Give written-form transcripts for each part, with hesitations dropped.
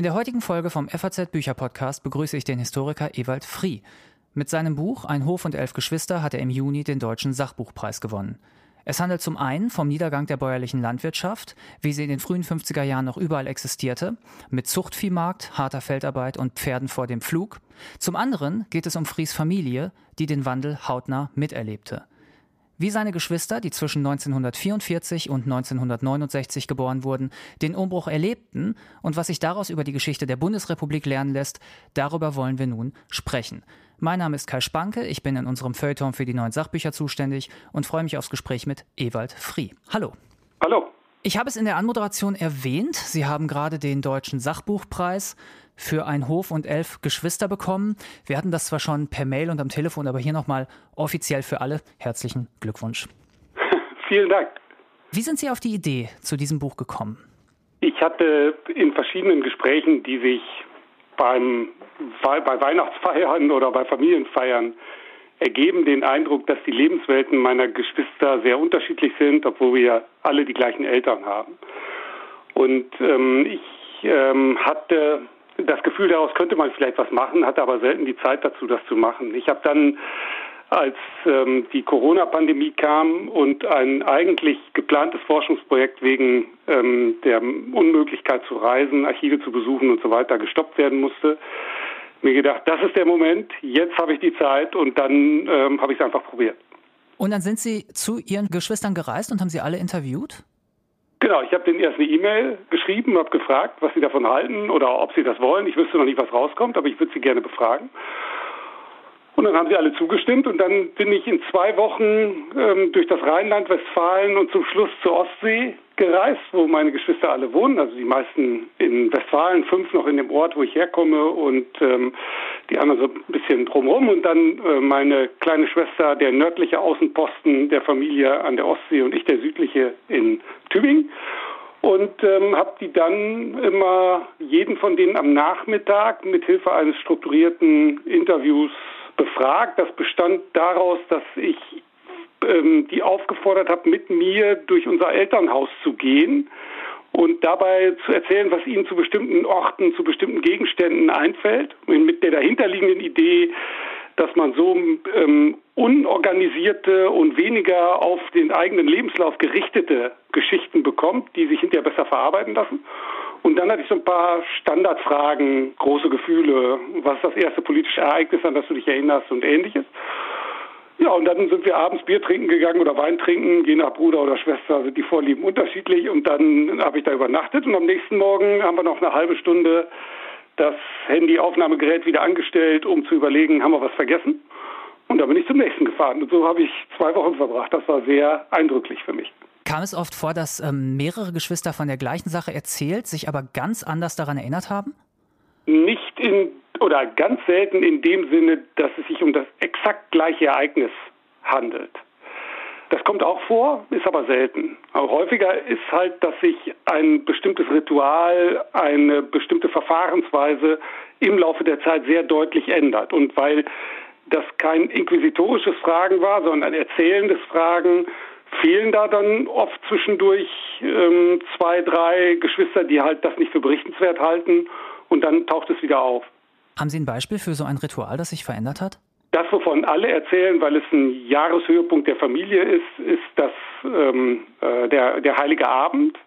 In der heutigen Folge vom FAZ-Bücher-Podcast begrüße ich den Historiker Ewald Frie. Mit seinem Buch »Ein Hof und elf Geschwister« hat er im Juni den Deutschen Sachbuchpreis gewonnen. Es handelt zum einen vom Niedergang der bäuerlichen Landwirtschaft, wie sie in den frühen 50er Jahren noch überall existierte, mit Zuchtviehmarkt, harter Feldarbeit und Pferden vor dem Pflug. Zum anderen geht es um Fries Familie, die den Wandel hautnah miterlebte. Wie seine Geschwister, die zwischen 1944 und 1969 geboren wurden, den Umbruch erlebten und was sich daraus über die Geschichte der Bundesrepublik lernen lässt, darüber wollen wir nun sprechen. Mein Name ist Kai Spanke, ich bin in unserem Feuilleton für die neuen Sachbücher zuständig und freue mich aufs Gespräch mit Ewald Frie. Hallo. Hallo. Ich habe es in der Anmoderation erwähnt, Sie haben gerade den Deutschen Sachbuchpreis für Ein Hof und elf Geschwister bekommen. Wir hatten das zwar schon per Mail und am Telefon, aber hier nochmal offiziell für alle. Herzlichen Glückwunsch. Vielen Dank. Wie sind Sie auf die Idee zu diesem Buch gekommen? Ich hatte in verschiedenen Gesprächen, die sich bei Weihnachtsfeiern oder bei Familienfeiern ergeben, den Eindruck, dass die Lebenswelten meiner Geschwister sehr unterschiedlich sind, obwohl wir alle die gleichen Eltern haben. Und ich hatte das Gefühl, daraus könnte man vielleicht was machen, hatte aber selten die Zeit dazu, das zu machen. Ich habe dann, als die Corona-Pandemie kam und ein eigentlich geplantes Forschungsprojekt wegen der Unmöglichkeit zu reisen, Archive zu besuchen und so weiter gestoppt werden musste, mir gedacht, das ist der Moment, jetzt habe ich die Zeit und dann habe ich es einfach probiert. Und dann sind Sie zu Ihren Geschwistern gereist und haben Sie alle interviewt? Genau, ich habe denen erst eine E-Mail geschrieben und habe gefragt, was sie davon halten oder ob sie das wollen. Ich wüsste noch nicht, was rauskommt, aber ich würde sie gerne befragen. Und dann haben sie alle zugestimmt und dann bin ich in 2 Wochen durch das Rheinland, Westfalen und zum Schluss zur Ostsee gereist, wo meine Geschwister alle wohnen, also die meisten in Westfalen, 5 noch in dem Ort, wo ich herkomme und die anderen so ein bisschen drumherum und dann meine kleine Schwester, der nördliche Außenposten der Familie an der Ostsee und ich der südliche in Tübingen und habe die dann immer jeden von denen am Nachmittag mit Hilfe eines strukturierten Interviews befragt. Das bestand daraus, dass ich die aufgefordert habe, mit mir durch unser Elternhaus zu gehen und dabei zu erzählen, was ihnen zu bestimmten Orten, zu bestimmten Gegenständen einfällt. Und mit der dahinterliegenden Idee, dass man so unorganisierte und weniger auf den eigenen Lebenslauf gerichtete Geschichten bekommt, die sich hinterher besser verarbeiten lassen. Und dann hatte ich so ein paar Standardfragen, große Gefühle, was ist das erste politische Ereignis, an das du dich erinnerst und Ähnliches. Ja, und dann sind wir abends Bier trinken gegangen oder Wein trinken, je nach Bruder oder Schwester sind die Vorlieben unterschiedlich und dann habe ich da übernachtet und am nächsten Morgen haben wir noch eine halbe Stunde das Handyaufnahmegerät wieder angestellt, um zu überlegen, haben wir was vergessen? Und dann bin ich zum nächsten gefahren und so habe ich 2 Wochen verbracht. Das war sehr eindrücklich für mich. Kam es oft vor, dass mehrere Geschwister von der gleichen Sache erzählt, sich aber ganz anders daran erinnert haben? Nicht in oder ganz selten in dem Sinne, dass es sich um das exakt gleiche Ereignis handelt. Das kommt auch vor, ist aber selten. Aber häufiger ist halt, dass sich ein bestimmtes Ritual, eine bestimmte Verfahrensweise im Laufe der Zeit sehr deutlich ändert. Und weil das kein inquisitorisches Fragen war, sondern ein erzählendes Fragen, fehlen da dann oft zwischendurch 2, 3 Geschwister, die halt das nicht für berichtenswert halten und dann taucht es wieder auf. Haben Sie ein Beispiel für so ein Ritual, das sich verändert hat? Das, wovon alle erzählen, weil es ein Jahreshöhepunkt der Familie ist, ist das der Heilige Abend,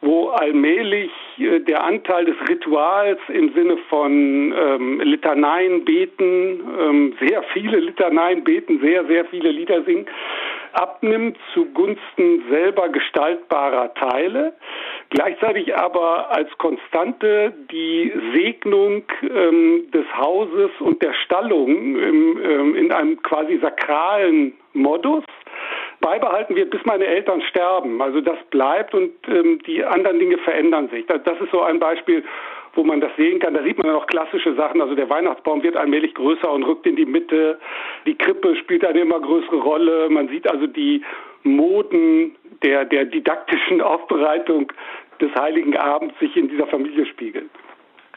wo allmählich der Anteil des Rituals im Sinne von Litaneien beten, sehr viele Litaneien beten, sehr, sehr viele Lieder singen, abnimmt zugunsten selber gestaltbarer Teile, gleichzeitig aber als Konstante die Segnung des Hauses und der Stallung in einem quasi sakralen Modus beibehalten wird, bis meine Eltern sterben. Also das bleibt und die anderen Dinge verändern sich. Das ist so ein Beispiel, wo man das sehen kann. Da sieht man ja noch klassische Sachen. Also der Weihnachtsbaum wird allmählich größer und rückt in die Mitte. Die Krippe spielt eine immer größere Rolle. Man sieht also die Moden der didaktischen Aufbereitung des Heiligen Abends sich in dieser Familie spiegeln.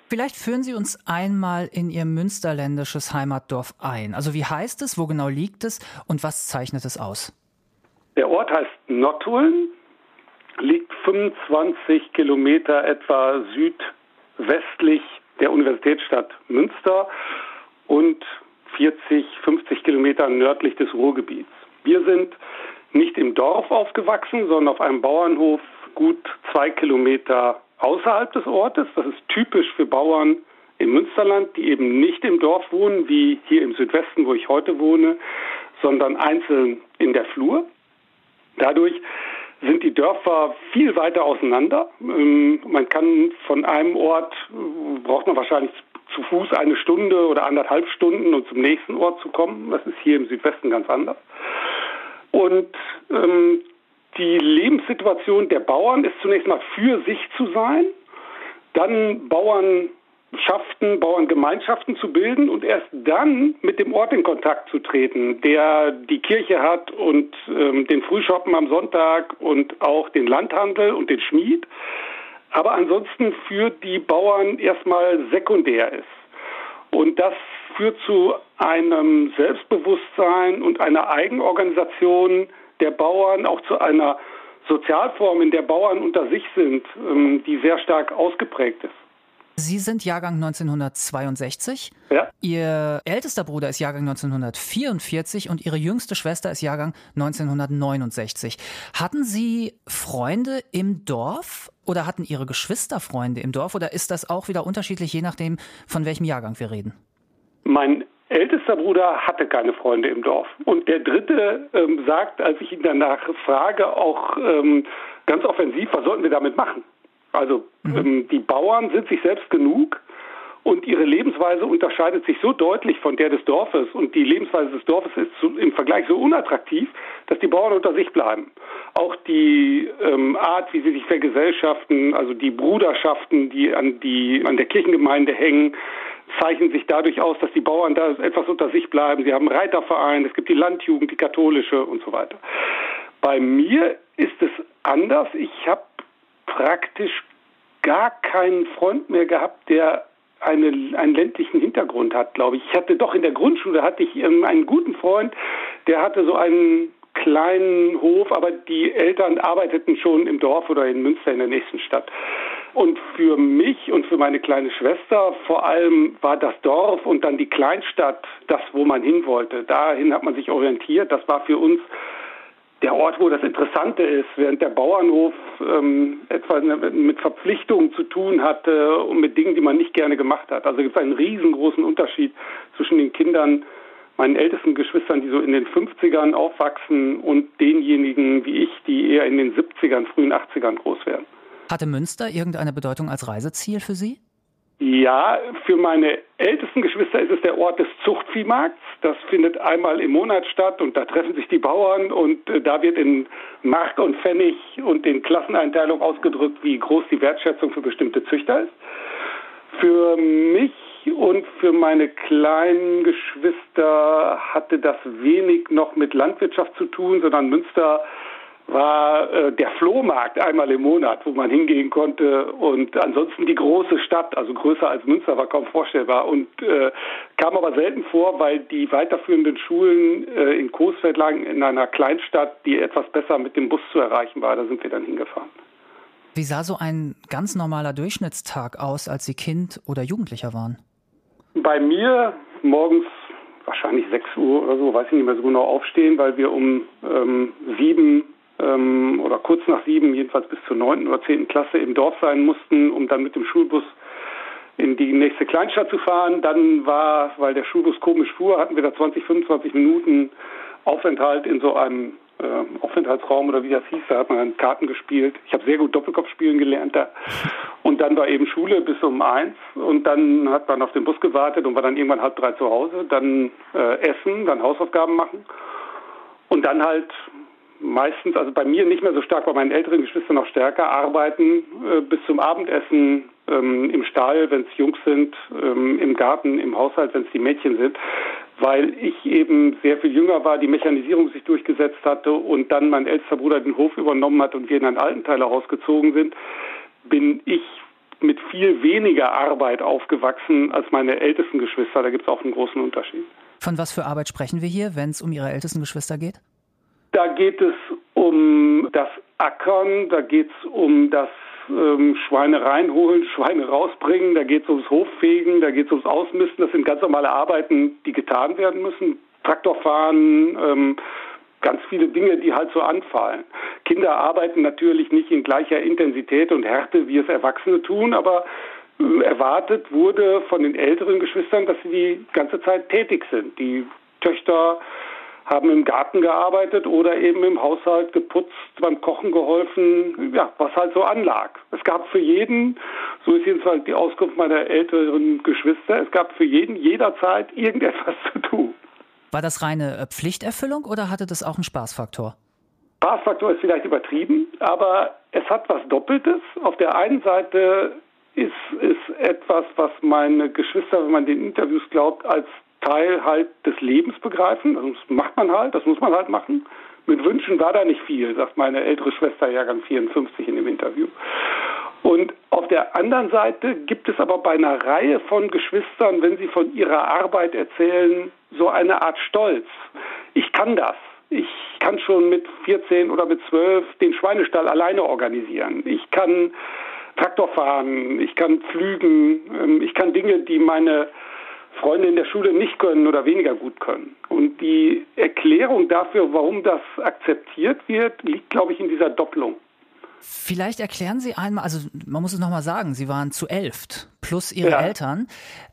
Vielleicht führen Sie uns einmal in Ihr münsterländisches Heimatdorf ein. Also wie heißt es, wo genau liegt es und was zeichnet es aus? Der Ort heißt Nottuln, liegt 25 Kilometer etwa südöstlich westlich der Universitätsstadt Münster und 50 Kilometer nördlich des Ruhrgebiets. Wir sind nicht im Dorf aufgewachsen, sondern auf einem Bauernhof gut 2 Kilometer außerhalb des Ortes. Das ist typisch für Bauern im Münsterland, die eben nicht im Dorf wohnen, wie hier im Südwesten, wo ich heute wohne, sondern einzeln in der Flur. Dadurch sind die Dörfer viel weiter auseinander. Man kann von einem Ort, braucht man wahrscheinlich zu Fuß 1 Stunde oder 1,5 Stunden, um zum nächsten Ort zu kommen. Das ist hier im Südwesten ganz anders. Und die Lebenssituation der Bauern ist zunächst mal für sich zu sein, dann Bauerngemeinschaften zu bilden und erst dann mit dem Ort in Kontakt zu treten, der die Kirche hat und den Frühschoppen am Sonntag und auch den Landhandel und den Schmied, aber ansonsten für die Bauern erstmal sekundär ist. Und das führt zu einem Selbstbewusstsein und einer Eigenorganisation der Bauern, auch zu einer Sozialform, in der Bauern unter sich sind, die sehr stark ausgeprägt ist. Sie sind Jahrgang 1962, ja. Ihr ältester Bruder ist Jahrgang 1944 und Ihre jüngste Schwester ist Jahrgang 1969. Hatten Sie Freunde im Dorf oder hatten Ihre Geschwister Freunde im Dorf oder ist das auch wieder unterschiedlich, je nachdem, von welchem Jahrgang wir reden? Mein ältester Bruder hatte keine Freunde im Dorf und der dritte sagt, als ich ihn danach frage, auch ganz offensiv, was sollten wir damit machen? Also die Bauern sind sich selbst genug und ihre Lebensweise unterscheidet sich so deutlich von der des Dorfes und die Lebensweise des Dorfes ist im Vergleich so unattraktiv, dass die Bauern unter sich bleiben. Auch die Art, wie sie sich vergesellschaften, also die Bruderschaften, die an der Kirchengemeinde hängen, zeichnen sich dadurch aus, dass die Bauern da etwas unter sich bleiben. Sie haben einen Reiterverein, es gibt die Landjugend, die katholische und so weiter. Bei mir ist es anders. Ich habe praktisch gar keinen Freund mehr gehabt, der einen ländlichen Hintergrund hat, glaube ich. Ich hatte doch in der Grundschule einen guten Freund, der hatte so einen kleinen Hof, aber die Eltern arbeiteten schon im Dorf oder in Münster in der nächsten Stadt. Und für mich und für meine kleine Schwester vor allem war das Dorf und dann die Kleinstadt das, wo man hin wollte. Dahin hat man sich orientiert. Das war für uns der Ort, wo das Interessante ist, während der Bauernhof etwas mit Verpflichtungen zu tun hatte und mit Dingen, die man nicht gerne gemacht hat. Also gibt es einen riesengroßen Unterschied zwischen den Kindern, meinen ältesten Geschwistern, die so in den 50ern aufwachsen und denjenigen wie ich, die eher in den 70ern, frühen 80ern groß werden. Hatte Münster irgendeine Bedeutung als Reiseziel für Sie? Ja, für meine ältesten Geschwister ist es der Ort des Zuchtviehmarkts. Das findet einmal im Monat statt und da treffen sich die Bauern und da wird in Mark und Pfennig und in Klasseneinteilung ausgedrückt, wie groß die Wertschätzung für bestimmte Züchter ist. Für mich und für meine kleinen Geschwister hatte das wenig noch mit Landwirtschaft zu tun, sondern Münster war der Flohmarkt einmal im Monat, wo man hingehen konnte und ansonsten die große Stadt, also größer als Münster, war kaum vorstellbar und kam aber selten vor, weil die weiterführenden Schulen in Coesfeld lagen, in einer Kleinstadt, die etwas besser mit dem Bus zu erreichen war. Da sind wir dann hingefahren. Wie sah so ein ganz normaler Durchschnittstag aus, als Sie Kind oder Jugendlicher waren? Bei mir morgens wahrscheinlich 6 Uhr oder so, weiß ich nicht mehr so genau, aufstehen, weil wir um 7 oder kurz nach 7, jedenfalls bis zur 9. oder 10. Klasse im Dorf sein mussten, um dann mit dem Schulbus in die nächste Kleinstadt zu fahren. Dann war, weil der Schulbus komisch fuhr, hatten wir da 20, 25 Minuten Aufenthalt in so einem Aufenthaltsraum oder wie das hieß. Da hat man Karten gespielt. Ich habe sehr gut Doppelkopf spielen gelernt da. Und dann war eben Schule bis um 1 und dann hat man auf den Bus gewartet und war dann irgendwann 2:30 zu Hause. Dann essen, dann Hausaufgaben machen und dann halt meistens, also bei mir nicht mehr so stark, bei meinen älteren Geschwistern noch stärker, arbeiten bis zum Abendessen im Stall, wenn es Jungs sind, im Garten, im Haushalt, wenn es die Mädchen sind, weil ich eben sehr viel jünger war, die Mechanisierung sich durchgesetzt hatte und dann mein ältester Bruder den Hof übernommen hat und wir in ein Altenteilerhaus gezogen sind, bin ich mit viel weniger Arbeit aufgewachsen als meine ältesten Geschwister. Da gibt es auch einen großen Unterschied. Von was für Arbeit sprechen wir hier, wenn es um Ihre ältesten Geschwister geht? Da geht es um das Ackern, da geht es um das Schweine reinholen, Schweine rausbringen, da geht es ums Hoffegen, da geht es ums Ausmisten. Das sind ganz normale Arbeiten, die getan werden müssen. Traktorfahren, ganz viele Dinge, die halt so anfallen. Kinder arbeiten natürlich nicht in gleicher Intensität und Härte, wie es Erwachsene tun, aber erwartet wurde von den älteren Geschwistern, dass sie die ganze Zeit tätig sind. Die Töchter haben im Garten gearbeitet oder eben im Haushalt geputzt, beim Kochen geholfen, ja, was halt so anlag. Es gab für jeden, so ist jedenfalls die Auskunft meiner älteren Geschwister, es gab für jeden jederzeit irgendetwas zu tun. War das reine Pflichterfüllung oder hatte das auch einen Spaßfaktor? Spaßfaktor ist vielleicht übertrieben, aber es hat was Doppeltes. Auf der einen Seite ist es etwas, was meine Geschwister, wenn man den Interviews glaubt, als Teil halt des Lebens begreifen. Das macht man halt, das muss man halt machen. Mit Wünschen war da nicht viel, sagt meine ältere Schwester, Jahrgang 54, in dem Interview. Und auf der anderen Seite gibt es aber bei einer Reihe von Geschwistern, wenn sie von ihrer Arbeit erzählen, so eine Art Stolz. Ich kann das. Ich kann schon mit 14 oder mit 12 den Schweinestall alleine organisieren. Ich kann Traktor fahren, ich kann pflügen, ich kann Dinge, die meine Freunde in der Schule nicht können oder weniger gut können. Und die Erklärung dafür, warum das akzeptiert wird, liegt, glaube ich, in dieser Doppelung. Vielleicht erklären Sie einmal, also man muss es nochmal sagen, Sie waren zu 11 plus Ihre Eltern.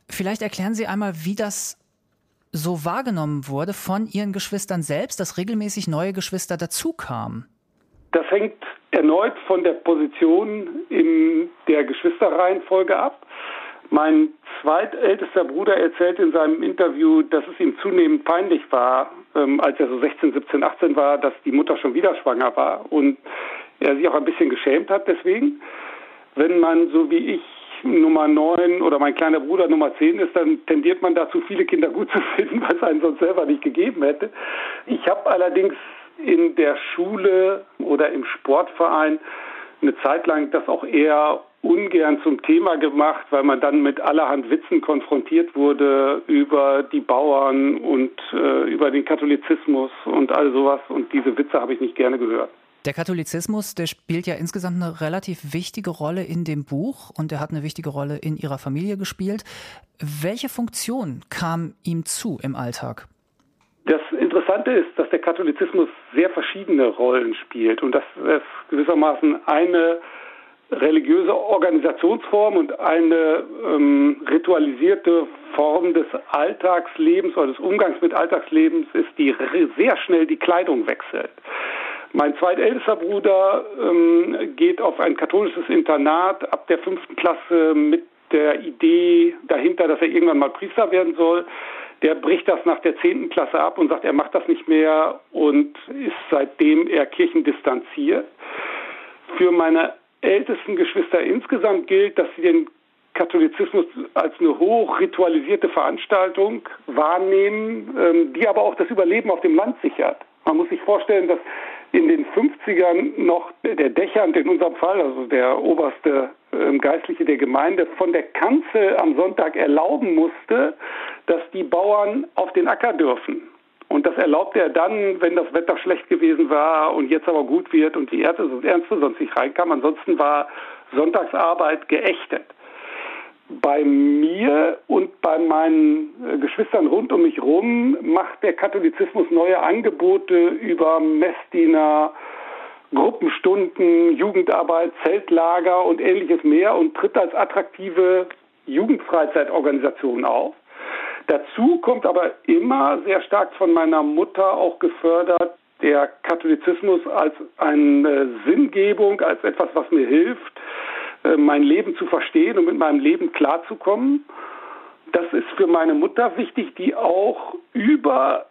Vielleicht erklären Sie einmal, wie das so wahrgenommen wurde von Ihren Geschwistern selbst, dass regelmäßig neue Geschwister dazukamen. Das hängt erneut von der Position in der Geschwisterreihenfolge ab. Mein zweitältester Bruder erzählt in seinem Interview, dass es ihm zunehmend peinlich war, als er so 16, 17, 18 war, dass die Mutter schon wieder schwanger war und er sich auch ein bisschen geschämt hat deswegen. Wenn man so wie ich Nummer 9 oder mein kleiner Bruder Nummer 10 ist, dann tendiert man dazu, viele Kinder gut zu finden, was einen sonst selber nicht gegeben hätte. Ich habe allerdings in der Schule oder im Sportverein eine Zeit lang das auch eher ungern zum Thema gemacht, weil man dann mit allerhand Witzen konfrontiert wurde über die Bauern und über den Katholizismus und all sowas. Und diese Witze habe ich nicht gerne gehört. Der Katholizismus, der spielt ja insgesamt eine relativ wichtige Rolle in dem Buch und er hat eine wichtige Rolle in Ihrer Familie gespielt. Welche Funktion kam ihm zu im Alltag? Das Interessante ist, dass der Katholizismus sehr verschiedene Rollen spielt und dass es gewissermaßen eine religiöse Organisationsform und eine ritualisierte Form des Alltagslebens oder des Umgangs mit Alltagslebens ist, die sehr schnell die Kleidung wechselt. Mein zweitältester Bruder geht auf ein katholisches Internat ab der 5. Klasse mit der Idee dahinter, dass er irgendwann mal Priester werden soll. Der bricht das nach der 10. Klasse ab und sagt, er macht das nicht mehr und ist seitdem eher kirchendistanziert. Für meine ältesten Geschwister insgesamt gilt, dass sie den Katholizismus als eine hochritualisierte Veranstaltung wahrnehmen, die aber auch das Überleben auf dem Land sichert. Man muss sich vorstellen, dass in den 50ern noch der Dechant, in unserem Fall, also der oberste Geistliche der Gemeinde, von der Kanzel am Sonntag erlauben musste, dass die Bauern auf den Acker dürfen. Und das erlaubte er dann, wenn das Wetter schlecht gewesen war und jetzt aber gut wird und die Ernte sonst nicht reinkam. Ansonsten war Sonntagsarbeit geächtet. Bei mir und bei meinen Geschwistern rund um mich herum macht der Katholizismus neue Angebote über Messdiener, Gruppenstunden, Jugendarbeit, Zeltlager und ähnliches mehr und tritt als attraktive Jugendfreizeitorganisation auf. Dazu kommt aber immer sehr stark von meiner Mutter auch gefördert der Katholizismus als eine Sinngebung, als etwas, was mir hilft, mein Leben zu verstehen und mit meinem Leben klarzukommen. Das ist für meine Mutter wichtig, die auch über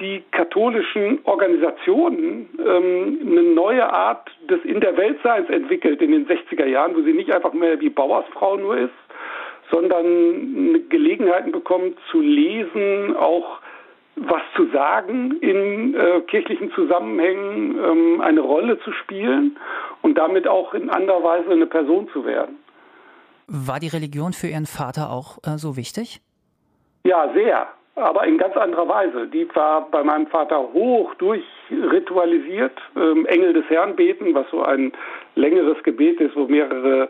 die katholischen Organisationen eine neue Art des In-der-Welt-Seins entwickelt in den 60er Jahren, wo sie nicht einfach mehr wie Bauersfrau nur ist, sondern Gelegenheiten bekommt zu lesen, auch was zu sagen in kirchlichen Zusammenhängen, eine Rolle zu spielen und damit auch in anderer Weise eine Person zu werden. War die Religion für Ihren Vater auch so wichtig? Ja, sehr. aber in ganz anderer Weise. Die war bei meinem Vater hoch durchritualisiert. Engel des Herrn beten, was so ein längeres Gebet ist, wo mehrere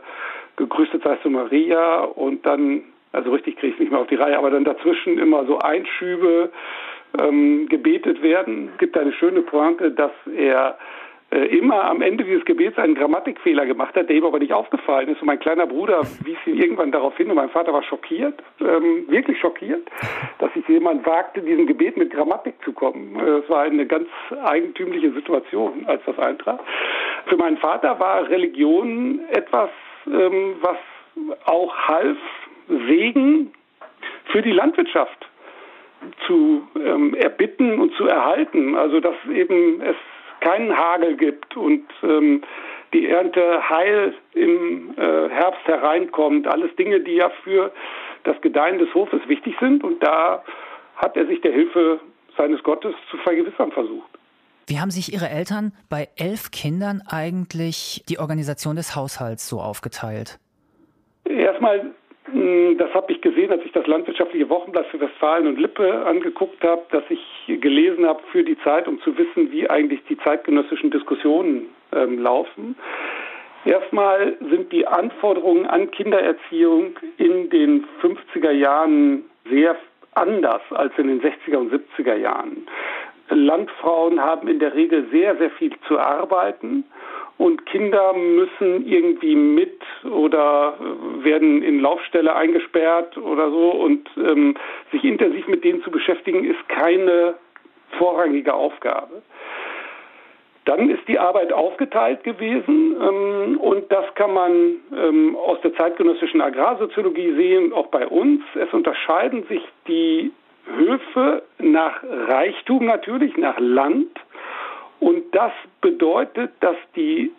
gegrüßet seist du Maria und dann, also richtig kriege ich es nicht mehr auf die Reihe, aber dann dazwischen immer so Einschübe gebetet werden. Es gibt eine schöne Pointe, dass er immer am Ende dieses Gebets einen Grammatikfehler gemacht hat, der ihm aber nicht aufgefallen ist. Und mein kleiner Bruder wies ihn irgendwann darauf hin und mein Vater war schockiert, wirklich schockiert, dass sich jemand wagte, diesem Gebet mit Grammatik zu kommen. Es war eine ganz eigentümliche Situation, als das eintrat. Für meinen Vater war Religion etwas, was auch half, Segen für die Landwirtschaft zu erbitten und zu erhalten. Also dass eben es keinen Hagel gibt und die Ernte heil im Herbst hereinkommt. Alles Dinge, die ja für das Gedeihen des Hofes wichtig sind. Und da hat er sich der Hilfe seines Gottes zu vergewissern versucht. Wie haben sich Ihre Eltern bei 11 Kindern eigentlich die Organisation des Haushalts so aufgeteilt? Erstmal, das habe ich gesehen, als ich das Landwirtschaftliche Wochenblatt für Westfalen und Lippe angeguckt habe, dass ich gelesen habe für die Zeit, um zu wissen, wie eigentlich die zeitgenössischen Diskussionen laufen. Erstmal sind die Anforderungen an Kindererziehung in den 50er Jahren sehr anders als in den 60er und 70er Jahren. Landfrauen haben in der Regel sehr, sehr viel zu arbeiten. Und Kinder müssen irgendwie mit oder werden in Laufstelle eingesperrt oder so. Und sich intensiv mit denen zu beschäftigen, ist keine vorrangige Aufgabe. Dann ist die Arbeit aufgeteilt gewesen. Und das kann man aus der zeitgenössischen Agrarsoziologie sehen, auch bei uns. Es unterscheiden sich die Höfe nach Reichtum natürlich, nach Land. Und das bedeutet, dass die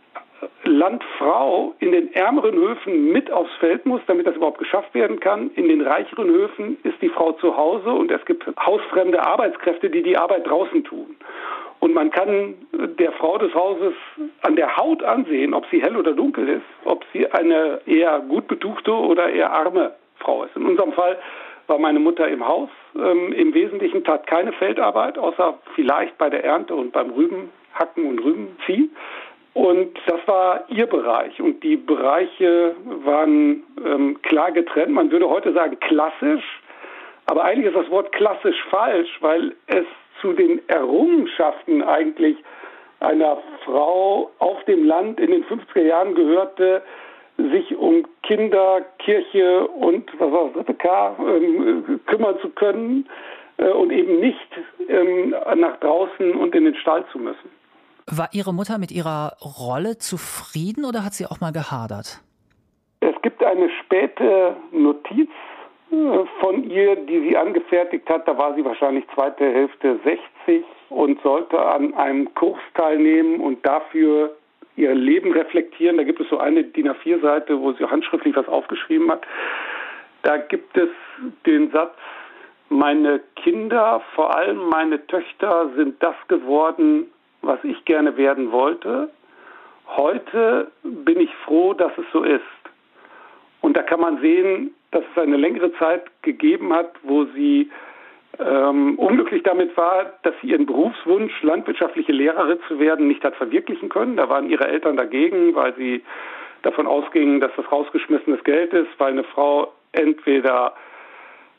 Landfrau in den ärmeren Höfen mit aufs Feld muss, damit das überhaupt geschafft werden kann. In den reicheren Höfen ist die Frau zu Hause und es gibt hausfremde Arbeitskräfte, die die Arbeit draußen tun. Und man kann der Frau des Hauses an der Haut ansehen, ob sie hell oder dunkel ist, ob sie eine eher gut betuchte oder eher arme Frau ist. In unserem Fall war meine Mutter im Haus. Im Wesentlichen tat keine Feldarbeit, außer vielleicht bei der Ernte und beim Rübenhacken und Rübenziehen. Und das war ihr Bereich. Und die Bereiche waren klar getrennt. Man würde heute sagen klassisch. Aber eigentlich ist das Wort klassisch falsch, weil es zu den Errungenschaften eigentlich einer Frau auf dem Land in den 50er Jahren gehörte, sich um Kinder, Kirche und was war das dritte K kümmern zu können und eben nicht nach draußen und in den Stall zu müssen. War Ihre Mutter mit ihrer Rolle zufrieden oder hat sie auch mal gehadert? Es gibt eine späte Notiz von ihr, die sie angefertigt hat. Da war sie wahrscheinlich zweite Hälfte 60 und sollte an einem Kurs teilnehmen und dafür ihr Leben reflektieren. Da gibt es so eine DIN A4-Seite, wo sie handschriftlich was aufgeschrieben hat. Da gibt es den Satz, meine Kinder, vor allem meine Töchter, sind das geworden, was ich gerne werden wollte. Heute bin ich froh, dass es so ist. Und da kann man sehen, dass es eine längere Zeit gegeben hat, wo sie unglücklich damit war, dass sie ihren Berufswunsch, landwirtschaftliche Lehrerin zu werden, nicht hat verwirklichen können. Da waren ihre Eltern dagegen, weil sie davon ausgingen, dass das rausgeschmissenes Geld ist, weil eine Frau entweder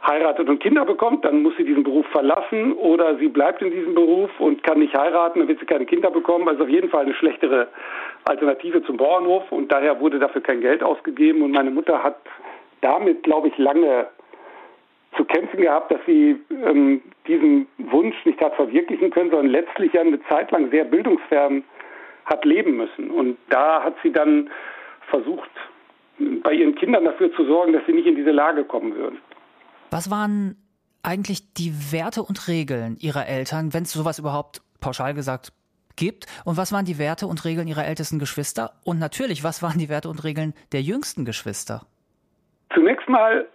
heiratet und Kinder bekommt, dann muss sie diesen Beruf verlassen oder sie bleibt in diesem Beruf und kann nicht heiraten, dann wird sie keine Kinder bekommen. Also auf jeden Fall eine schlechtere Alternative zum Bauernhof und daher wurde dafür kein Geld ausgegeben und meine Mutter hat damit, glaube ich, lange zu kämpfen gehabt, dass sie diesen Wunsch nicht hat verwirklichen können, sondern letztlich ja eine Zeit lang sehr bildungsfern hat leben müssen. Und da hat sie dann versucht, bei ihren Kindern dafür zu sorgen, dass sie nicht in diese Lage kommen würden. Was waren eigentlich die Werte und Regeln ihrer Eltern, wenn es sowas überhaupt pauschal gesagt gibt? Und was waren die Werte und Regeln ihrer ältesten Geschwister? Und natürlich, was waren die Werte und Regeln der jüngsten Geschwister? Zunächst mal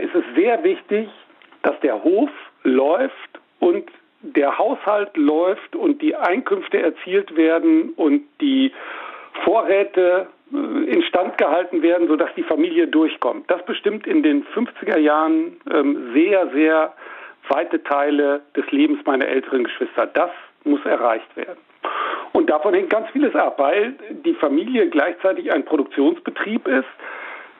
ist es sehr wichtig, dass der Hof läuft und der Haushalt läuft und die Einkünfte erzielt werden und die Vorräte instand gehalten werden, sodass die Familie durchkommt. Das bestimmt in den 50er Jahren sehr, sehr weite Teile des Lebens meiner älteren Geschwister. Das muss erreicht werden. Und davon hängt ganz vieles ab, weil die Familie gleichzeitig ein Produktionsbetrieb ist,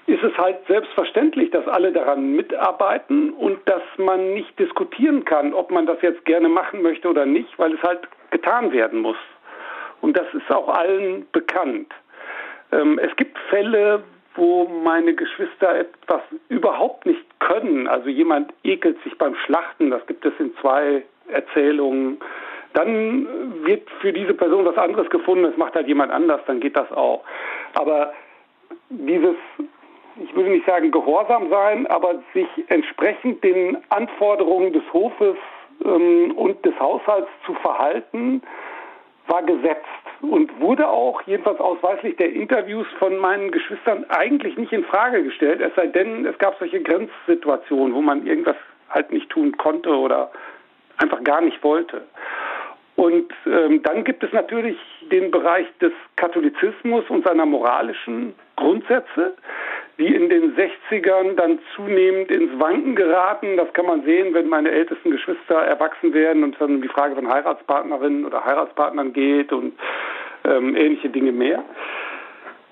ist es halt selbstverständlich, dass alle daran mitarbeiten und dass man nicht diskutieren kann, ob man das jetzt gerne machen möchte oder nicht, weil es halt getan werden muss. Und das ist auch allen bekannt. Es gibt Fälle, wo meine Geschwister etwas überhaupt nicht können. Also jemand ekelt sich beim Schlachten, das gibt es in 2 Erzählungen. Dann wird für diese Person was anderes gefunden, das macht halt jemand anders, dann geht das auch. Aber dieses, ich will nicht sagen gehorsam sein, aber sich entsprechend den Anforderungen des Hofes und des Haushalts zu verhalten, war gesetzt und wurde auch jedenfalls ausweislich der Interviews von meinen Geschwistern eigentlich nicht in Frage gestellt, es sei denn, es gab solche Grenzsituationen, wo man irgendwas halt nicht tun konnte oder einfach gar nicht wollte. Und dann gibt es natürlich den Bereich des Katholizismus und seiner moralischen Grundsätze, die in den 60ern dann zunehmend ins Wanken geraten. Das kann man sehen, wenn meine ältesten Geschwister erwachsen werden und es dann um die Frage von Heiratspartnerinnen oder Heiratspartnern geht und ähnliche Dinge mehr.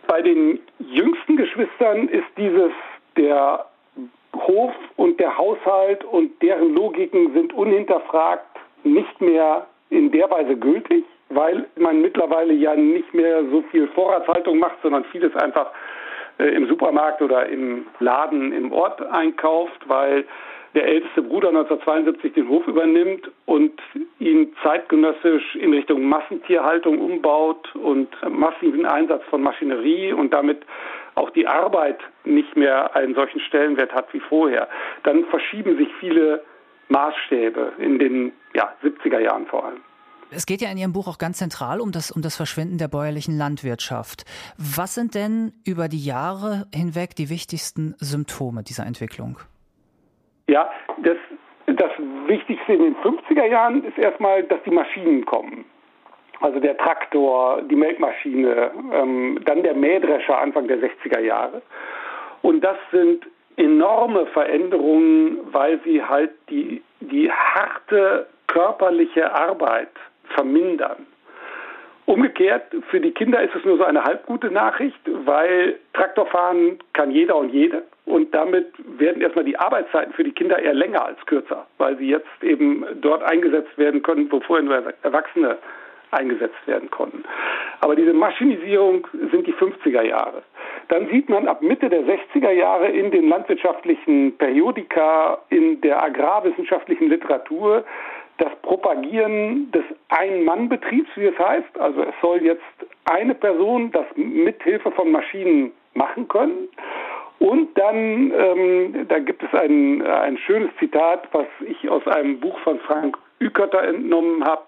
Bei den jüngsten Geschwistern ist dieses der Hof und der Haushalt und deren Logiken sind unhinterfragt nicht mehr in der Weise gültig, weil man mittlerweile ja nicht mehr so viel Vorratshaltung macht, sondern vieles einfach im Supermarkt oder im Laden im Ort einkauft, weil der älteste Bruder 1972 den Hof übernimmt und ihn zeitgenössisch in Richtung Massentierhaltung umbaut und massiven Einsatz von Maschinerie und damit auch die Arbeit nicht mehr einen solchen Stellenwert hat wie vorher. Dann verschieben sich viele Maßstäbe in den 70er Jahren vor allem. Es geht ja in Ihrem Buch auch ganz zentral um das Verschwinden der bäuerlichen Landwirtschaft. Was sind denn über die Jahre hinweg die wichtigsten Symptome dieser Entwicklung? Ja, das Wichtigste in den 50er Jahren ist erstmal, dass die Maschinen kommen. Also der Traktor, die Melkmaschine, dann der Mähdrescher Anfang der 60er Jahre. Und das sind enorme Veränderungen, weil sie halt die harte körperliche Arbeit vermindern. Umgekehrt, für die Kinder ist es nur so eine halbgute Nachricht, weil Traktorfahren kann jeder und jede und damit werden erstmal die Arbeitszeiten für die Kinder eher länger als kürzer, weil sie jetzt eben dort eingesetzt werden können, wo vorher nur Erwachsene eingesetzt werden konnten. Aber diese Maschinisierung sind die 50er Jahre. Dann sieht man ab Mitte der 60er Jahre in den landwirtschaftlichen Periodika, in der agrarwissenschaftlichen Literatur, das Propagieren des Ein-Mann-Betriebs, wie es heißt. Also es soll jetzt eine Person das mithilfe von Maschinen machen können. Und dann, da gibt es ein schönes Zitat, was ich aus einem Buch von Frank Uekötter entnommen habe.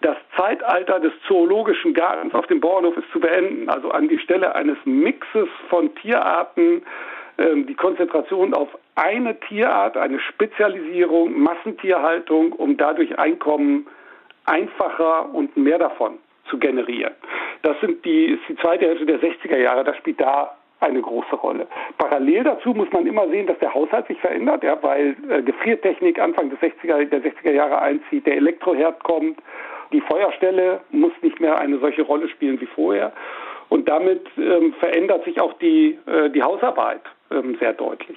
Das Zeitalter des zoologischen Gartens auf dem Bauernhof ist zu beenden. Also an die Stelle eines Mixes von Tierarten, die Konzentration auf eine Tierart, eine Spezialisierung, Massentierhaltung, um dadurch Einkommen einfacher und mehr davon zu generieren. Das ist die zweite Hälfte der 60er Jahre, das spielt da eine große Rolle. Parallel dazu muss man immer sehen, dass der Haushalt sich verändert, ja, weil Gefriertechnik Anfang der 60er Jahre einzieht, der Elektroherd kommt, die Feuerstelle muss nicht mehr eine solche Rolle spielen wie vorher. Und damit verändert sich auch die Hausarbeit sehr deutlich.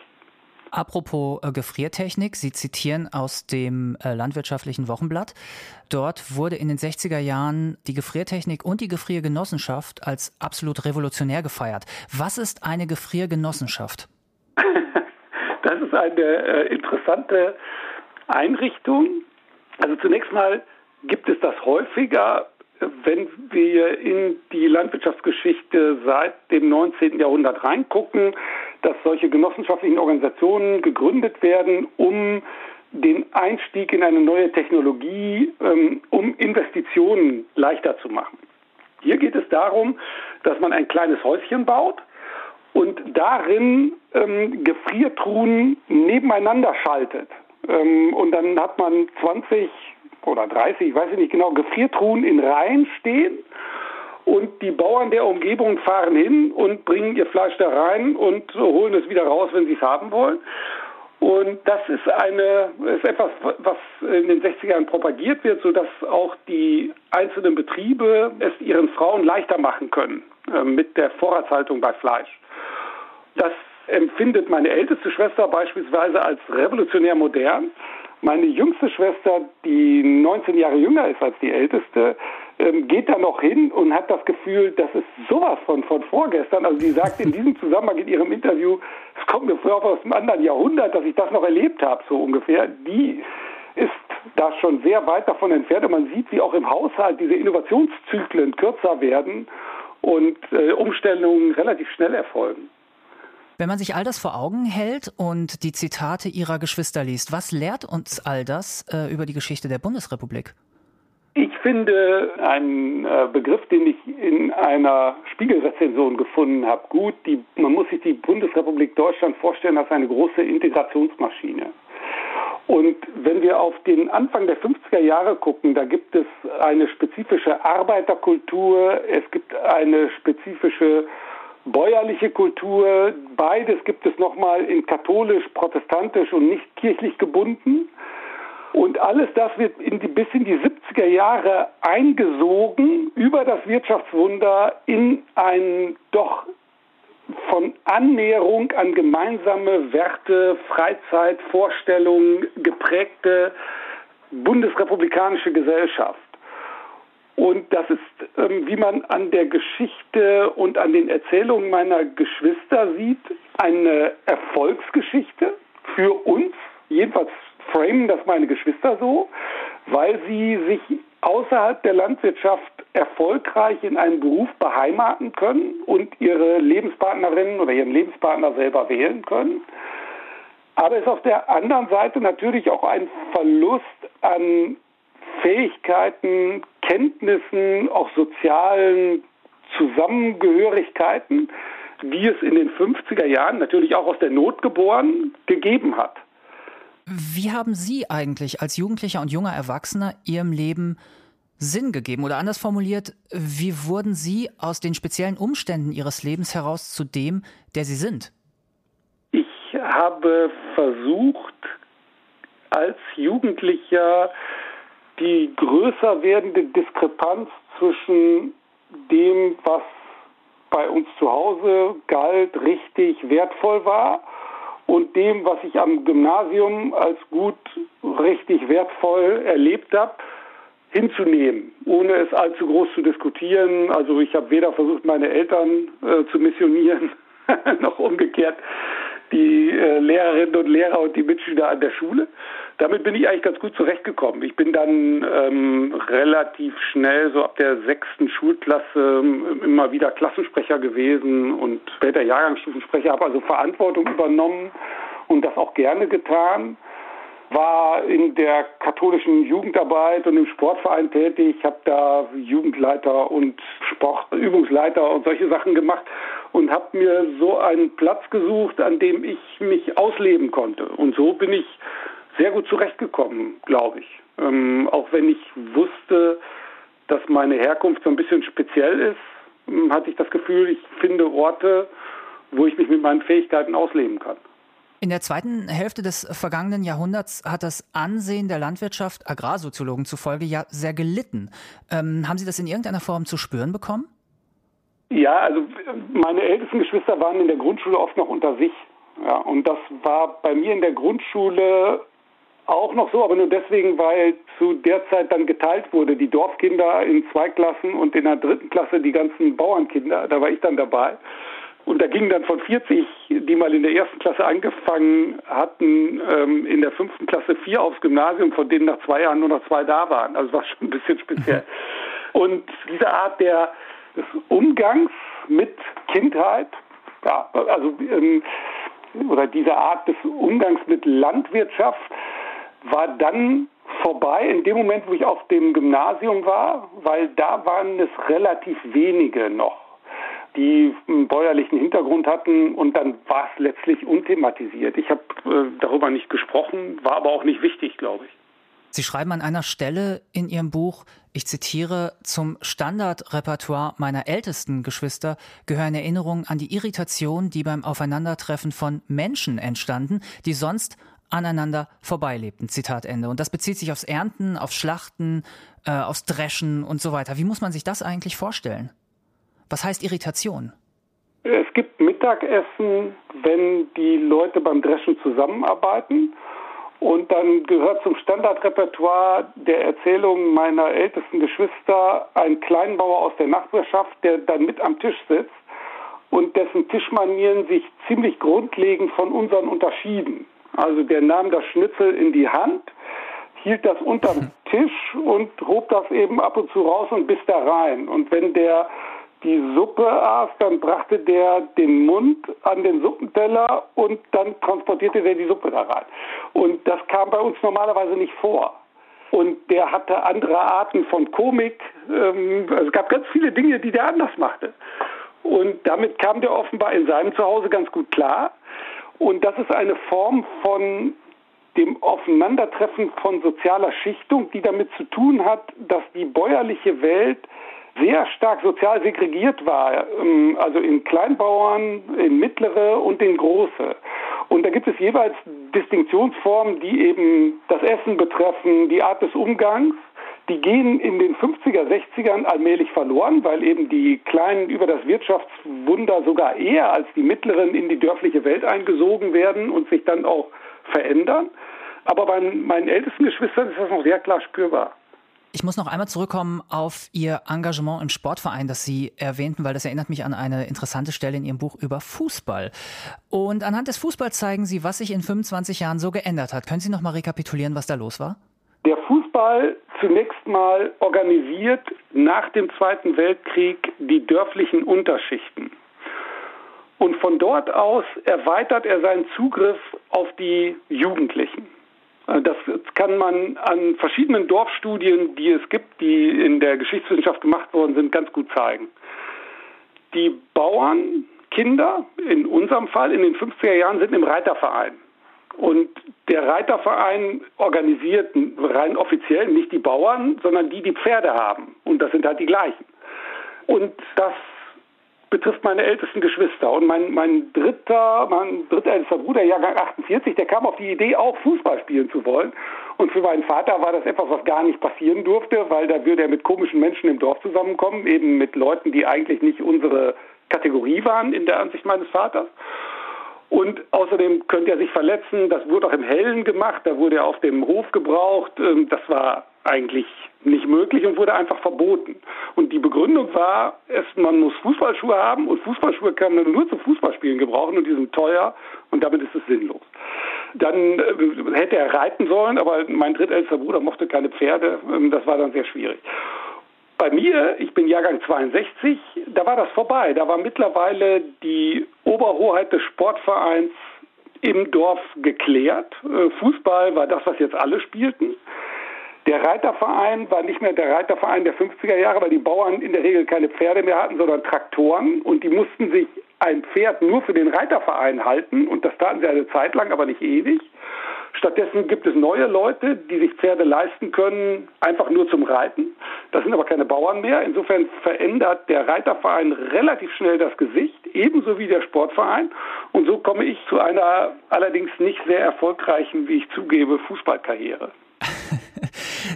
Apropos Gefriertechnik, Sie zitieren aus dem Landwirtschaftlichen Wochenblatt. Dort wurde in den 60er Jahren die Gefriertechnik und die Gefriergenossenschaft als absolut revolutionär gefeiert. Was ist eine Gefriergenossenschaft? Das ist eine interessante Einrichtung. Also zunächst mal gibt es das häufiger, wenn wir in die Landwirtschaftsgeschichte seit dem 19. Jahrhundert reingucken, dass solche genossenschaftlichen Organisationen gegründet werden, um den Einstieg in eine neue Technologie, um Investitionen leichter zu machen. Hier geht es darum, dass man ein kleines Häuschen baut und darin Gefriertruhen nebeneinander schaltet. Und dann hat man 20 oder 30, ich weiß nicht genau, Gefriertruhen in Reihen stehen Und die Bauern der Umgebung fahren hin und bringen ihr Fleisch da rein und holen es wieder raus, wenn sie es haben wollen. Und das ist etwas, was in den 60er Jahren propagiert wird, sodass auch die einzelnen Betriebe es ihren Frauen leichter machen können mit der Vorratshaltung bei Fleisch. Das empfindet meine älteste Schwester beispielsweise als revolutionär modern. Meine jüngste Schwester, die 19 Jahre jünger ist als die älteste, geht da noch hin und hat das Gefühl, das ist sowas von vorgestern. Also sie sagt in diesem Zusammenhang in ihrem Interview, es kommt mir vor aus einem anderen Jahrhundert, dass ich das noch erlebt habe, so ungefähr. Die ist da schon sehr weit davon entfernt. Und man sieht, wie auch im Haushalt diese Innovationszyklen kürzer werden und Umstellungen relativ schnell erfolgen. Wenn man sich all das vor Augen hält und die Zitate ihrer Geschwister liest, was lehrt uns all das über die Geschichte der Bundesrepublik? Ich finde einen Begriff, den ich in einer Spiegelrezension gefunden habe, gut. Man muss sich die Bundesrepublik Deutschland vorstellen als eine große Integrationsmaschine. Und wenn wir auf den Anfang der 50er Jahre gucken, da gibt es eine spezifische Arbeiterkultur, es gibt eine spezifische bäuerliche Kultur. Beides gibt es nochmal in katholisch, protestantisch und nicht kirchlich gebunden. Und alles das wird bis in die 70er Jahre eingesogen über das Wirtschaftswunder in ein doch von Annäherung an gemeinsame Werte, Freizeitvorstellungen geprägte bundesrepublikanische Gesellschaft. Und das ist, wie man an der Geschichte und an den Erzählungen meiner Geschwister sieht, eine Erfolgsgeschichte für uns, jedenfalls framen das meine Geschwister so, weil sie sich außerhalb der Landwirtschaft erfolgreich in einem Beruf beheimaten können und ihre Lebenspartnerin oder ihren Lebenspartner selber wählen können. Aber es ist auf der anderen Seite natürlich auch ein Verlust an Fähigkeiten, Kenntnissen, auch sozialen Zusammengehörigkeiten, die es in den 50er Jahren, natürlich auch aus der Not geboren, gegeben hat. Wie haben Sie eigentlich als Jugendlicher und junger Erwachsener Ihrem Leben Sinn gegeben? Oder anders formuliert, wie wurden Sie aus den speziellen Umständen Ihres Lebens heraus zu dem, der Sie sind? Ich habe versucht, als Jugendlicher die größer werdende Diskrepanz zwischen dem, was bei uns zu Hause galt, richtig wertvoll war, und dem, was ich am Gymnasium als gut, richtig wertvoll erlebt habe, hinzunehmen, ohne es allzu groß zu diskutieren. Also ich habe weder versucht, meine Eltern zu missionieren, noch umgekehrt die Lehrerinnen und Lehrer und die Mitschüler an der Schule. Damit bin ich eigentlich ganz gut zurechtgekommen. Ich bin dann relativ schnell, so ab der 6. Schulklasse, immer wieder Klassensprecher gewesen und später Jahrgangsstufensprecher, habe also Verantwortung übernommen und das auch gerne getan. War in der katholischen Jugendarbeit und im Sportverein tätig. Ich habe da Jugendleiter und Sportübungsleiter und solche Sachen gemacht und habe mir so einen Platz gesucht, an dem ich mich ausleben konnte. Und so bin ich sehr gut zurechtgekommen, glaube ich. Auch wenn ich wusste, dass meine Herkunft so ein bisschen speziell ist, hatte ich das Gefühl, ich finde Orte, wo ich mich mit meinen Fähigkeiten ausleben kann. In der zweiten Hälfte des vergangenen Jahrhunderts hat das Ansehen der Landwirtschaft, Agrarsoziologen zufolge, ja sehr gelitten. Haben Sie das in irgendeiner Form zu spüren bekommen? Ja, also meine ältesten Geschwister waren in der Grundschule oft noch unter sich. Ja, und das war bei mir in der Grundschule auch noch so, aber nur deswegen, weil zu der Zeit dann geteilt wurde. Die Dorfkinder in 2 Klassen und in der 3. Klasse die ganzen Bauernkinder, da war ich dann dabei. Und da gingen dann von 40, die mal in der 1. Klasse angefangen hatten, in der 5. Klasse 4 aufs Gymnasium, von denen nach 2 Jahren nur noch 2 da waren. Also war schon ein bisschen speziell. Und diese Art des Umgangs mit Kindheit, ja, also oder diese Art des Umgangs mit Landwirtschaft war dann vorbei in dem Moment, wo ich auf dem Gymnasium war, weil da waren es relativ wenige noch, die einen bäuerlichen Hintergrund hatten, und dann war es letztlich unthematisiert. Ich habe darüber nicht gesprochen, war aber auch nicht wichtig, glaube ich. Sie schreiben an einer Stelle in Ihrem Buch, ich zitiere, zum Standardrepertoire meiner ältesten Geschwister gehören Erinnerungen an die Irritationen, die beim Aufeinandertreffen von Menschen entstanden, die sonst aneinander vorbeilebten. Zitat Ende. Und das bezieht sich aufs Ernten, aufs Schlachten, aufs Dreschen und so weiter. Wie muss man sich das eigentlich vorstellen? Was heißt Irritation? Es gibt Mittagessen, wenn die Leute beim Dreschen zusammenarbeiten. Und dann gehört zum Standardrepertoire der Erzählungen meiner ältesten Geschwister ein Kleinbauer aus der Nachbarschaft, der dann mit am Tisch sitzt und dessen Tischmanieren sich ziemlich grundlegend von unseren unterschieden. Also der nahm das Schnitzel in die Hand, hielt das unterm Tisch und hob das eben ab und zu raus und biss da rein. Und wenn der die Suppe aß, dann brachte der den Mund an den Suppenteller und dann transportierte der die Suppe da rein. Und das kam bei uns normalerweise nicht vor. Und der hatte andere Arten von Komik. Es gab ganz viele Dinge, die der anders machte. Und damit kam der offenbar in seinem Zuhause ganz gut klar. Und das ist eine Form von dem Aufeinandertreffen von sozialer Schichtung, die damit zu tun hat, dass die bäuerliche Welt sehr stark sozial segregiert war, also in Kleinbauern, in mittlere und in große. Und da gibt es jeweils Distinktionsformen, die eben das Essen betreffen, die Art des Umgangs. Die gehen in den 50er, 60ern allmählich verloren, weil eben die Kleinen über das Wirtschaftswunder sogar eher als die Mittleren in die dörfliche Welt eingesogen werden und sich dann auch verändern. Aber bei meinen ältesten Geschwistern ist das noch sehr klar spürbar. Ich muss noch einmal zurückkommen auf Ihr Engagement im Sportverein, das Sie erwähnten, weil das erinnert mich an eine interessante Stelle in Ihrem Buch über Fußball. Und anhand des Fußballs zeigen Sie, was sich in 25 Jahren so geändert hat. Können Sie noch mal rekapitulieren, was da los war? Der Fußball zunächst mal organisiert nach dem Zweiten Weltkrieg die dörflichen Unterschichten. Und von dort aus erweitert er seinen Zugriff auf die Jugendlichen. Das kann man an verschiedenen Dorfstudien, die es gibt, die in der Geschichtswissenschaft gemacht worden sind, ganz gut zeigen. Die Bauernkinder, in unserem Fall in den 50er Jahren, sind im Reiterverein. Und der Reiterverein organisiert rein offiziell nicht die Bauern, sondern die Pferde haben. Und das sind halt die gleichen. Und das betrifft meine ältesten Geschwister. Und mein drittältester Bruder, Jahrgang 48, der kam auf die Idee, auch Fußball spielen zu wollen. Und für meinen Vater war das etwas, was gar nicht passieren durfte, weil da würde er mit komischen Menschen im Dorf zusammenkommen, eben mit Leuten, die eigentlich nicht unsere Kategorie waren in der Ansicht meines Vaters. Und außerdem könnte er sich verletzen. Das wurde auch im Hellen gemacht, da wurde er auf dem Hof gebraucht. Das war eigentlich nicht möglich und wurde einfach verboten. Und die Begründung war, man muss Fußballschuhe haben und Fußballschuhe kann man nur zum Fußballspielen gebrauchen und die sind teuer und damit ist es sinnlos. Dann hätte er reiten sollen, aber mein drittältester Bruder mochte keine Pferde, das war dann sehr schwierig. Bei mir, ich bin Jahrgang 62, da war das vorbei. Da war mittlerweile die Oberhoheit des Sportvereins im Dorf geklärt. Fußball war das, was jetzt alle spielten. Der Reiterverein war nicht mehr der Reiterverein der 50er Jahre, weil die Bauern in der Regel keine Pferde mehr hatten, sondern Traktoren. Und die mussten sich ein Pferd nur für den Reiterverein halten. Und das taten sie eine Zeit lang, aber nicht ewig. Stattdessen gibt es neue Leute, die sich Pferde leisten können, einfach nur zum Reiten. Das sind aber keine Bauern mehr. Insofern verändert der Reiterverein relativ schnell das Gesicht, ebenso wie der Sportverein. Und so komme ich zu einer allerdings nicht sehr erfolgreichen, wie ich zugebe, Fußballkarriere.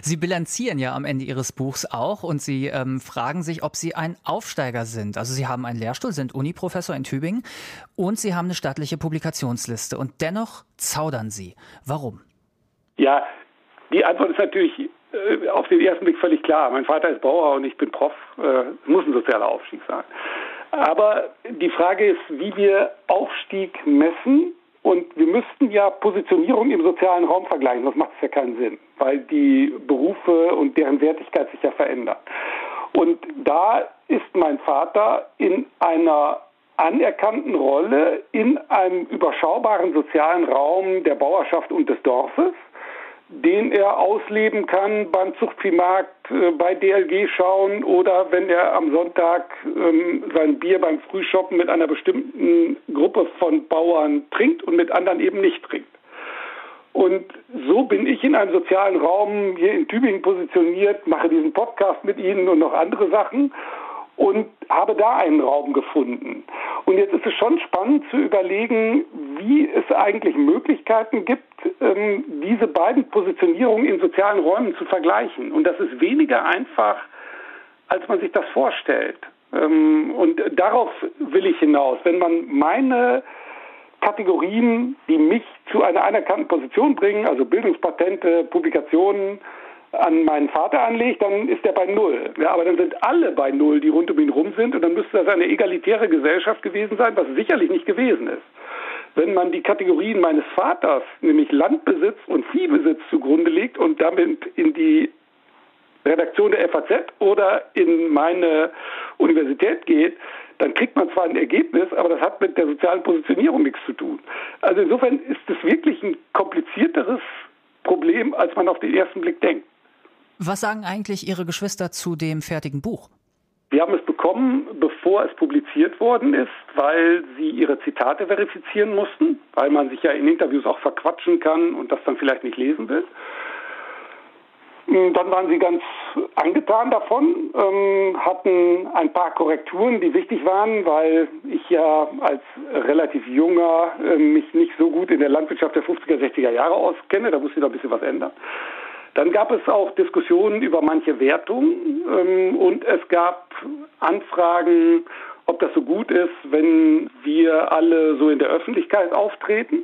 Sie bilanzieren ja am Ende Ihres Buchs auch und Sie fragen sich, ob Sie ein Aufsteiger sind. Also Sie haben einen Lehrstuhl, sind Uni-Professor in Tübingen und Sie haben eine stattliche Publikationsliste. Und dennoch zaudern Sie. Warum? Ja, die Antwort ist natürlich auf den ersten Blick völlig klar. Mein Vater ist Bauer und ich bin Prof. Muss ein sozialer Aufstieg sein. Aber die Frage ist, wie wir Aufstieg messen. Und wir müssten ja Positionierung im sozialen Raum vergleichen, sonst macht es ja keinen Sinn, weil die Berufe und deren Wertigkeit sich ja verändern. Und da ist mein Vater in einer anerkannten Rolle in einem überschaubaren sozialen Raum der Bauerschaft und des Dorfes, den er ausleben kann beim Zuchtviehmarkt, bei DLG schauen oder wenn er am Sonntag sein Bier beim Frühschoppen mit einer bestimmten Gruppe von Bauern trinkt und mit anderen eben nicht trinkt. Und so bin ich in einem sozialen Raum hier in Tübingen positioniert, mache diesen Podcast mit Ihnen und noch andere Sachen und habe da einen Raum gefunden. Und jetzt ist es schon spannend zu überlegen, wie es eigentlich Möglichkeiten gibt, diese beiden Positionierungen in sozialen Räumen zu vergleichen. Und das ist weniger einfach, als man sich das vorstellt. Und darauf will ich hinaus. Wenn man meine Kategorien, die mich zu einer anerkannten Position bringen, also Bildungspatente, Publikationen, an meinen Vater anlegt, dann ist der bei Null. Ja, aber dann sind alle bei Null, die rund um ihn rum sind. Und dann müsste das eine egalitäre Gesellschaft gewesen sein, was sicherlich nicht gewesen ist. Wenn man die Kategorien meines Vaters, nämlich Landbesitz und Viehbesitz, zugrunde legt und damit in die Redaktion der FAZ oder in meine Universität geht, dann kriegt man zwar ein Ergebnis, aber das hat mit der sozialen Positionierung nichts zu tun. Also insofern ist es wirklich ein komplizierteres Problem, als man auf den ersten Blick denkt. Was sagen eigentlich Ihre Geschwister zu dem fertigen Buch? Wir haben es bekommen, bevor es publiziert worden ist, weil sie ihre Zitate verifizieren mussten, weil man sich ja in Interviews auch verquatschen kann und das dann vielleicht nicht lesen will. Dann waren sie ganz angetan davon, hatten ein paar Korrekturen, die wichtig waren, weil ich ja als relativ junger mich nicht so gut in der Landwirtschaft der 50er, 60er Jahre auskenne. Da musste ich noch ein bisschen was ändern. Dann gab es auch Diskussionen über manche Wertung und es gab Anfragen, ob das so gut ist, wenn wir alle so in der Öffentlichkeit auftreten.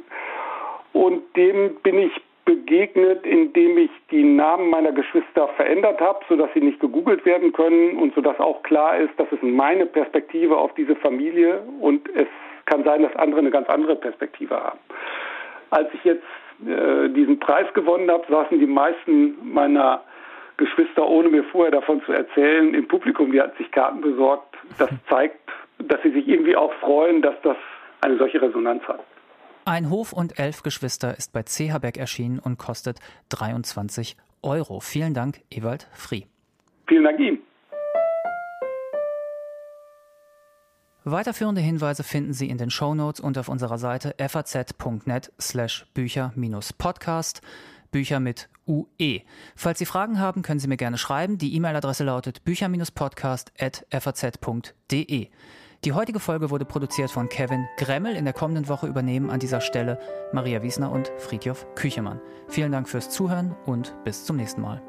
Und dem bin ich begegnet, indem ich die Namen meiner Geschwister verändert habe, sodass sie nicht gegoogelt werden können und sodass auch klar ist, das ist meine Perspektive auf diese Familie und es kann sein, dass andere eine ganz andere Perspektive haben. Als ich jetzt diesen Preis gewonnen habe, saßen die meisten meiner Geschwister, ohne mir vorher davon zu erzählen, im Publikum, die hatten sich Karten besorgt. Das zeigt, dass sie sich irgendwie auch freuen, dass das eine solche Resonanz hat. Ein Hof und elf Geschwister ist bei C. H. Beck erschienen und kostet 23 €. Vielen Dank, Ewald Frie. Vielen Dank Ihnen. Weiterführende Hinweise finden Sie in den Shownotes und auf unserer Seite faz.net/Bücher-Podcast. Bücher mit UE. Falls Sie Fragen haben, können Sie mir gerne schreiben. Die E-Mail-Adresse lautet bücher-podcast@faz.de. Die heutige Folge wurde produziert von Kevin Gremmel. In der kommenden Woche übernehmen an dieser Stelle Maria Wiesner und Friedhoff Küchemann. Vielen Dank fürs Zuhören und bis zum nächsten Mal.